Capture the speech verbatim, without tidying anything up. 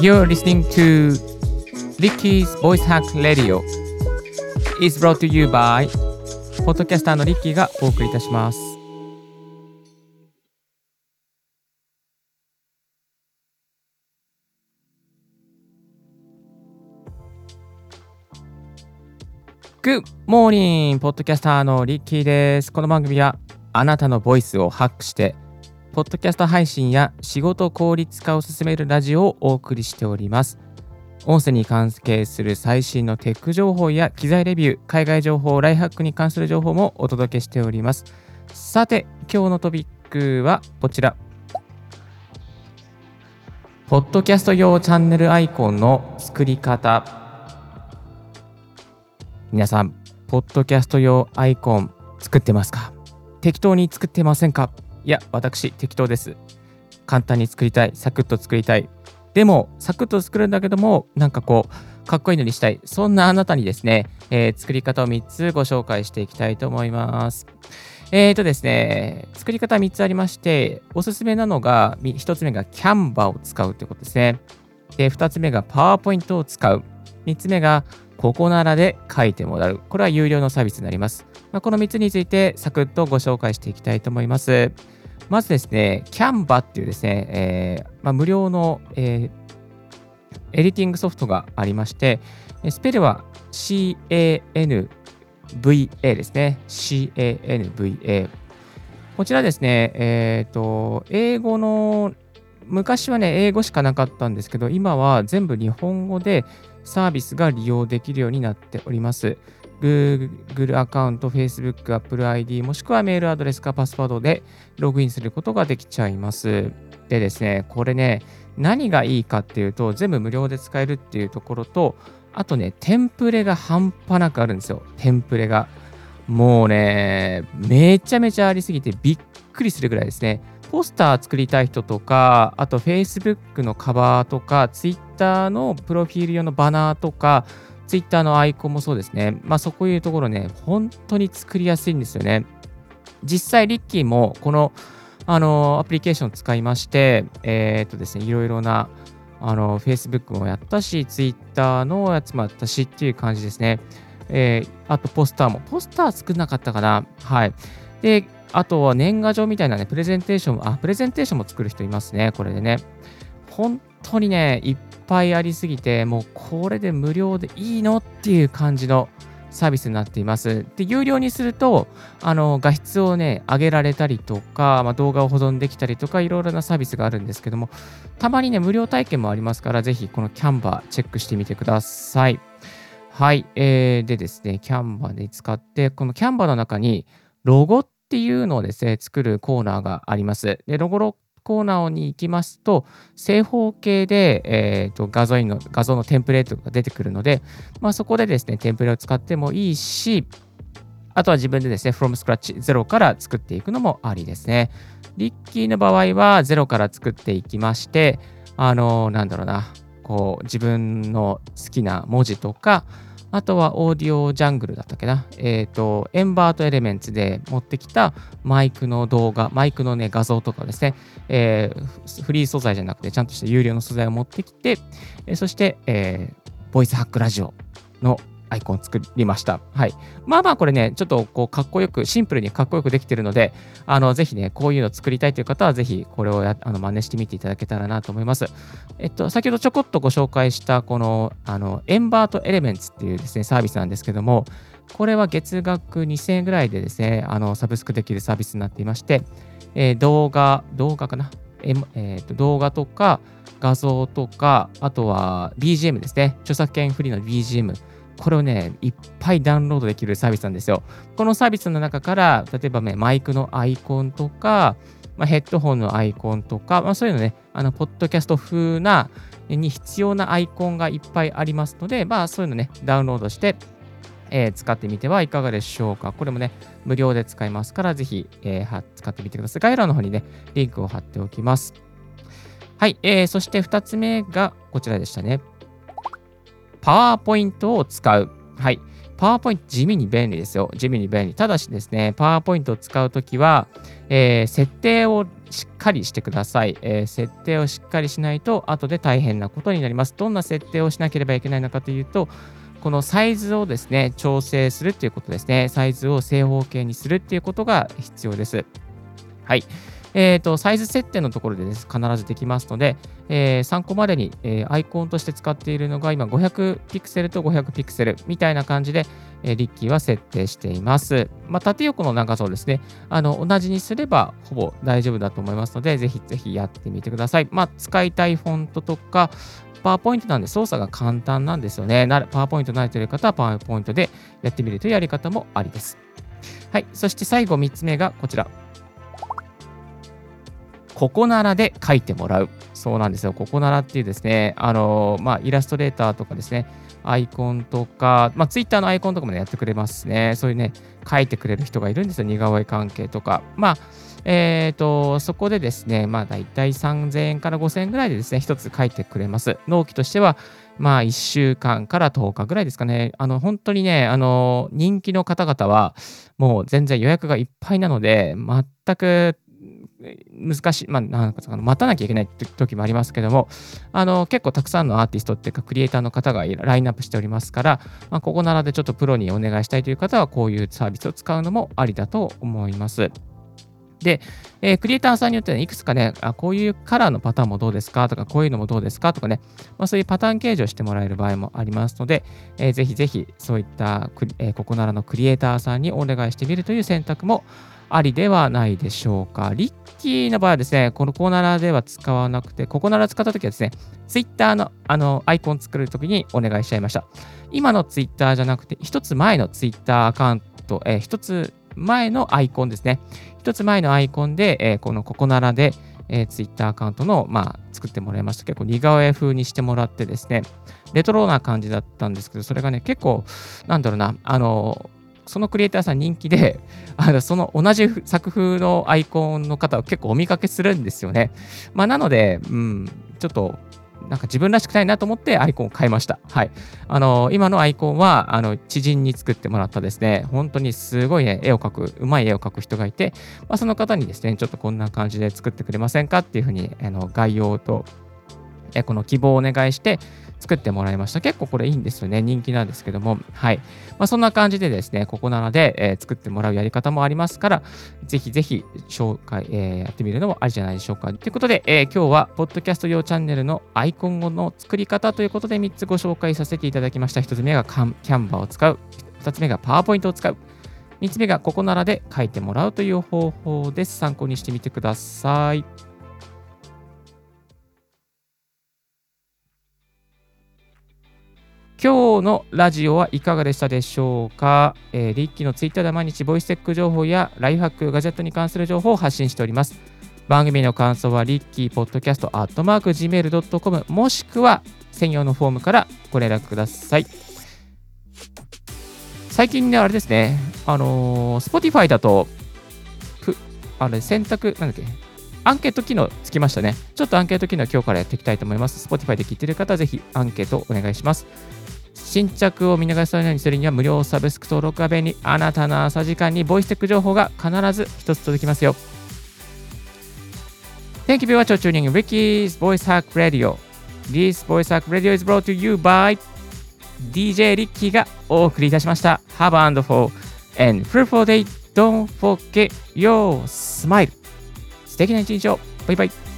You're listening to Ricky's Voice Hack Radio. It's brought to you by ポッドキャスターのリッキーがお送りいたします。Good morning! ポッドキャスターのリッキーです。この番組はあなたのボイスをハックしてポッドキャスト配信や仕事効率化を進めるラジオをお送りしております。音声に関係する最新のテック情報や機材レビュー、海外情報、ライフハックに関する情報もお届けしております。さて、今日のトピックはこちら。ポッドキャスト用チャンネルアイコンの作り方。皆さん、ポッドキャスト用アイコン作ってますか？適当に作ってませんか？いや、私、適当です。簡単に作りたい。サクッと作りたい。でも、サクッと作るんだけども、なんかこう、かっこいいのにしたい。そんなあなたにですね、えー、作り方をみっつご紹介していきたいと思います。えーとですね、作り方みっつありまして、おすすめなのが、ひとつめがキャンバを使うということですね。で、ふたつめがパワーポイントを使う。みっつめがココナラで書いてもらう。これは有料のサービスになります。まあ、このみっつについてサクッとご紹介していきたいと思います。まずですね、キャンバっていうですね、えーまあ、無料の、えー、エディティングソフトがありまして、スペルは キャンブイエー ですね。キャンブイエー。こちらですね、えーと、英語の、昔はね、英語しかなかったんですけど、今は全部日本語でサービスが利用できるようになっております。Google アカウント、Facebook、Apple アイディー、もしくはメールアドレスかパスワードでログインすることができちゃいます。でですね、これね、何がいいかっていうと、全部無料で使えるっていうところと、あとね、テンプレが半端なくあるんですよ。テンプレが。もうね、めちゃめちゃありすぎてびっくりするぐらいですね。ポスター作りたい人とか、あと Facebook のカバーとか、Twitter のプロフィール用のバナーとか、Twitter のアイコンもそうですね。まあそういうところね、本当に作りやすいんですよね。実際、リッキーもこの、あのアプリケーションを使いまして、えーっとですね、いろいろなあの Facebook もやったし、Twitter のやつもやったしっていう感じですね。えー、あとポスターも。ポスター作んなかったかな。はい。で、あとは年賀状みたいなね、プレゼンテーション、あ、プレゼンテーションも作る人いますね、これでね。本当にね、いっぱいありすぎて、もうこれで無料でいいのっていう感じのサービスになっています。で、有料にすると、あの、画質をね、上げられたりとか、まあ、動画を保存できたりとか、いろいろなサービスがあるんですけども、たまにね、無料体験もありますから、ぜひこのキャンバーチェックしてみてください。はい。えー、でですね、キャンバーで使って、このキャンバーの中に、ロゴっていうのをですね、作るコーナーがあります。で、ロゴコーナーに行きますと、正方形で、えーと、画像の、画像のテンプレートが出てくるので、まあ、そこでですね、テンプレを使ってもいいし、あとは自分でですね、from scratch、ゼロから作っていくのもありですね。リッキーの場合は、ゼロから作っていきまして、あのー、なんだろうな、こう、自分の好きな文字とか、あとはオーディオジャングルだったっけな。えっと、エンバートエレメンツで持ってきたマイクの動画、マイクのね、画像とかですね、えー、フリー素材じゃなくて、ちゃんとした有料の素材を持ってきて、えー、そして、えー、ボイスハックラジオのアイコン作りました。はい。まあまあこれね、ちょっとこう、かっこよく、シンプルにかっこよくできてるので、あの、ぜひね、こういうの作りたいという方は、ぜひこれをや、あの、真似してみていただけたらなと思います。えっと、先ほどちょこっとご紹介した、この、あの、エンバートエレメンツっていうですね、サービスなんですけども、これは月額にせんえんぐらいでですね、あの、サブスクできるサービスになっていまして、えー、動画、動画かな。ええー、と動画とか、画像とか、あとは ビージーエム ですね。著作権フリーの ビージーエム。これをね、いっぱいダウンロードできるサービスなんですよ。このサービスの中から、例えばね、マイクのアイコンとか、まあ、ヘッドホンのアイコンとか、まあ、そういうのね、あの、ポッドキャスト風な、に必要なアイコンがいっぱいありますので、まあ、そういうのね、ダウンロードして、えー、使ってみてはいかがでしょうか。これもね、無料で使えますから、ぜひ、えー、使ってみてください。概要欄の方にね、リンクを貼っておきます。はい、えー、そしてふたつめがこちらでしたね。パワーポイントを使う。はい。パワーポイント地味に便利ですよ。地味に便利。ただしですね、パワーポイントを使うときは、えー、設定をしっかりしてください、えー。設定をしっかりしないと後で大変なことになります。どんな設定をしなければいけないのかというと、このサイズをですね、調整するということですね。サイズを正方形にするっていうことが必要です。はい。えーと、サイズ設定のところでです、必ずできますので、えー、参考までに、えー、アイコンとして使っているのが今ごひゃくピクセルとごひゃくピクセルみたいな感じで、えー、リッキーは設定しています。まあ、縦横の長さをですね、あの同じにすればほぼ大丈夫だと思いますので、ぜひぜひやってみてください。まあ、使いたいフォントとか、パワーポイントなんで操作が簡単なんですよね。パワーポイント慣れている方はパワーポイントでやってみるというやり方もありです。はい、そして最後みっつめがこちら。ココナラで書いてもらう。そうなんですよ。ココナラっていうですね、あのー、まあ、イラストレーターとかですね、アイコンとか、まあ、ツイッターのアイコンとかも、ね、やってくれますね。そういうね、書いてくれる人がいるんですよ。似顔絵関係とか。まあ、えっと、そこでですね、まあ、だいたいさんぜんえんからごせんえんぐらいでですね、一つ書いてくれます。納期としては、まあ、いっしゅうかんからとおかぐらいですかね。あの、本当にね、あの、人気の方々は、もう全然予約がいっぱいなので、全く、難しい、まあ、なんか待たなきゃいけない時もありますけども、あの結構たくさんのアーティストっていうかクリエイターの方がラインナップしておりますから、まあ、ここならでちょっとプロにお願いしたいという方はこういうサービスを使うのもありだと思います。で、えー、クリエイターさんによっては、ね、いくつかね、あ、こういうカラーのパターンもどうですかとか、こういうのもどうですかとかね、まあ、そういうパターン形状をしてもらえる場合もありますので、えー、ぜひぜひそういったクリ、えー、ここならのクリエイターさんにお願いしてみるという選択もありではないでしょうか。リッキーの場合はですね、このココナラでは使わなくて、ココナラ使ったときはですね、ツイッターのあのアイコン作るときにお願いしちゃいました。今のツイッターじゃなくて、一つ前のツイッターアカウント、えー、一つ前のアイコンですね。一つ前のアイコンで、えー、このココナラで、えー、ツイッターアカウントの、まあ、作ってもらいました。結構似顔絵風にしてもらってですね、レトロな感じだったんですけど、それがね、結構、なんだろうな、あのー、そのクリエイターさん人気で、あのその同じ作風のアイコンの方を結構お見かけするんですよね。まあ、なので、うん、ちょっとなんか自分らしくないなと思ってアイコンを変えました。はい。あの今のアイコンはあの知人に作ってもらったですね、本当にすごい、ね、絵を描く、うまい絵を描く人がいて、まあ、その方にですね、ちょっとこんな感じで作ってくれませんかっていうふうにあの概要とえこの希望をお願いして作ってもらいました。結構これいいんですよね。人気なんですけども、はい。まあ、そんな感じでですね、ここならで、えー、作ってもらうやり方もありますから、ぜひぜひ紹介、えー、やってみるのもありじゃないでしょうか。ということで、えー、今日はポッドキャスト用チャンネルのアイコンの作り方ということでみっつご紹介させていただきました。ひとつめがキャンバーを使う。ふたつめがパワーポイントを使う。みっつめがここならで書いてもらうという方法です。参考にしてみてください。今日のラジオはいかがでしたでしょうか。えー、リッキーのツイッターで毎日ボイステック情報やライフハック、ガジェットに関する情報を発信しております。番組の感想はリッキーポッドキャストアットマーク ジーメールドットコム もしくは専用のフォームからご連絡ください。最近ね、あれですね、あのー、Spotify だとあれ選択なんだっけアンケート機能つきましたね。ちょっとアンケート機能今日からやっていきたいと思います。Spotify で聞いている方はぜひアンケートをお願いします。新着を見逃さないようにするには無料サブスク登録が便利。あなたの朝時間にボイステック情報が必ず一つ届きますよ。Thank you very much for tuning in Ricky's Voice Hack Radio. This Voice Hack Radio is brought to you by ディージェー Ricky がお送りいたしました。Have a wonderful and fruitful day. Don't forget your smile. 素敵な一日を。バイバイ。